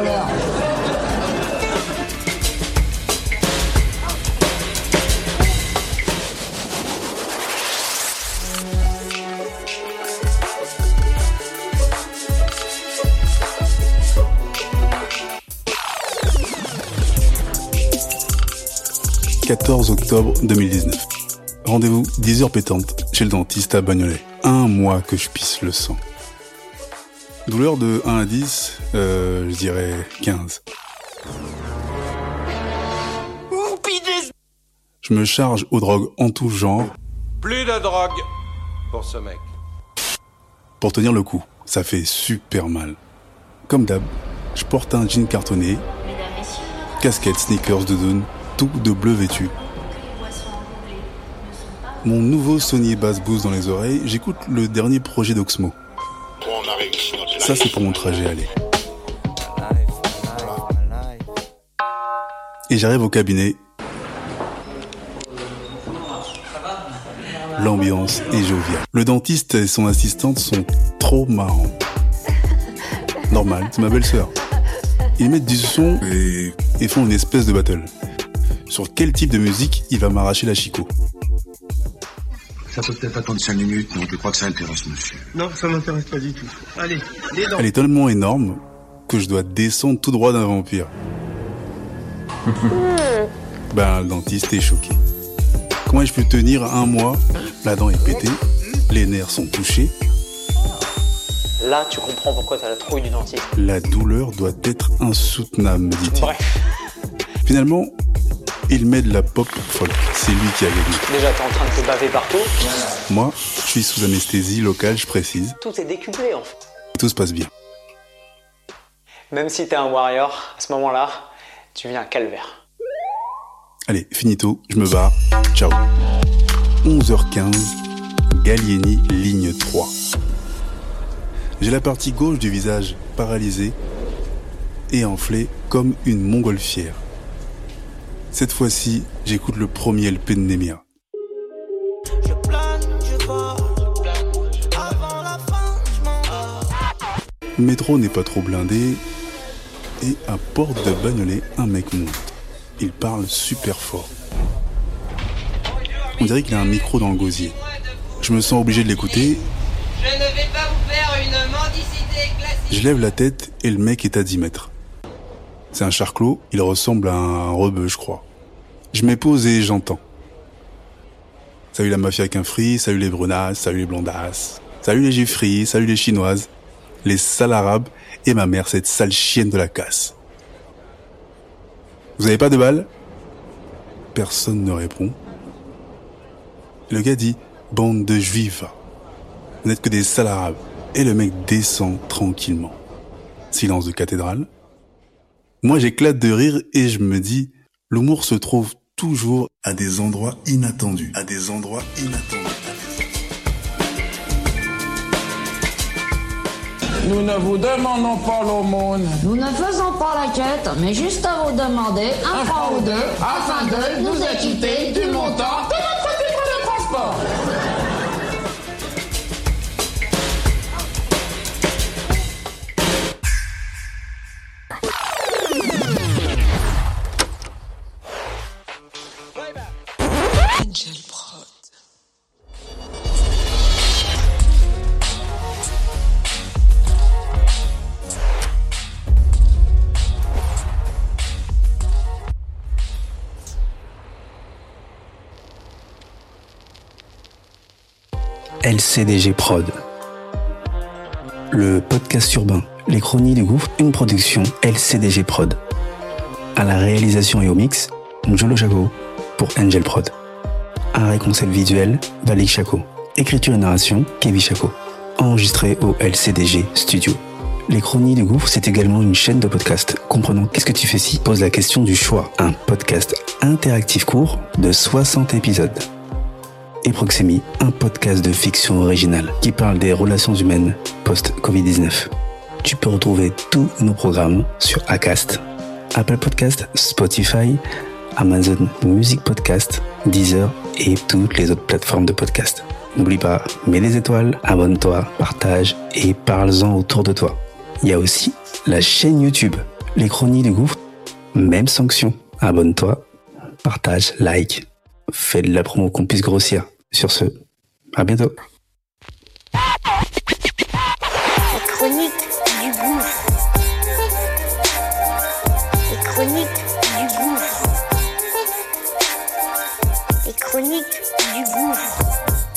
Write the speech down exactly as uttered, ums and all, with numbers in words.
roller. quatorze octobre deux mille dix-neuf. Rendez-vous dix heures pétantes chez le dentiste à Bagnolet. Un mois que je pisse le sang. Douleur de un à dix, euh, je dirais quinze. Je me charge aux drogues en tout genre. Plus de drogue pour ce mec. Pour tenir le coup, ça fait super mal. Comme d'hab, je porte un jean cartonné, casquette, sneakers de Dune, tout de bleu vêtu. Mon nouveau Sony Bass Boost dans les oreilles, j'écoute le dernier projet d'Oxmo. Ça, c'est pour mon trajet aller. Et j'arrive au cabinet. L'ambiance est joviale. Le dentiste et son assistante sont trop marrants. Normal, c'est ma belle-sœur. Ils mettent du son et, et font une espèce de battle. Sur quel type de musique il va m'arracher la chicot. Ça peut peut-être attendre cinq minutes, donc je crois que ça intéresse monsieur. Non, ça m'intéresse pas du tout. Allez, les dents. Elle est tellement énorme que je dois descendre tout droit d'un vampire. Ben, le dentiste est choqué. Comment je peux tenir un mois? La dent est pétée, les nerfs sont touchés. Là, tu comprends pourquoi t'as la trouille du dentiste. La douleur doit être insoutenable, me dit-il. Bref. Finalement, il met de la pop folk. C'est lui qui a gagné. Déjà, t'es en train de te baver partout. Voilà. Moi, je suis sous anesthésie locale, je précise. Tout est décuplé, en fait. Tout se passe bien. Même si t'es un warrior, à ce moment-là, tu viens calvaire. Allez, finito, je me barre. Ciao. onze heures quinze, Gallieni, ligne trois. J'ai la partie gauche du visage paralysée et enflée comme une montgolfière. Cette fois-ci, j'écoute le premier L P de Némia. Le métro n'est pas trop blindé et à Porte de Bagnolet, un mec monte. Il parle super fort. On dirait qu'il a un micro dans le gosier. Je me sens obligé de l'écouter. Je ne vais pas vous faire une mendicité classique. Je lève la tête et le mec est à dix mètres. C'est un charclos, il ressemble à un rebeu, je crois. Je m'épose et j'entends. Salut la mafia qu'un fri, salut les brunasses, salut les blondasses, salut les giffries, salut les chinoises, les sales arabes et ma mère, cette sale chienne de la casse. Vous avez pas de balles? Personne ne répond. Le gars dit, bande de juifs, vous n'êtes que des sales arabes. Et le mec descend tranquillement. Silence de cathédrale. Moi, j'éclate de rire et je me dis, l'humour se trouve toujours à des endroits inattendus. À des endroits inattendus. Nous ne vous demandons pas l'aumône. Nous ne faisons pas la quête, mais juste à vous demander un, un franc ou deux, afin de nous acquitter du montant de notre titre de transport. Angel Prod. L C D G Prod. Le podcast urbain, les chroniques du gouffre, une production L C D G Prod. À la réalisation et au mix, Mjolo Jago pour Angel Prod. Arrêt concept visuel, Valik Chaco. Écriture et narration, Kevin Chaco. Enregistré au L C D G Studio. Les Chronies du Gouffre, c'est également une chaîne de podcast comprenant Qu'est-ce que tu fais si pose la question du choix. Un podcast interactif court de soixante épisodes. Et Proxémie, un podcast de fiction originale qui parle des relations humaines post-covid dix-neuf. Tu peux retrouver tous nos programmes sur Acast, Apple Podcast, Spotify, Amazon Music Podcast, Deezer et toutes les autres plateformes de podcast. N'oublie pas, mets des étoiles, abonne-toi, partage et parle-en autour de toi. Il y a aussi la chaîne YouTube Les chroniques du gouffre, même sanction. Abonne-toi, partage, like, fais de la promo qu'on puisse grossir. Sur ce, à bientôt. Les chroniques du gouffre. Les chroniques du gouffre. Les chroniques du gouffre.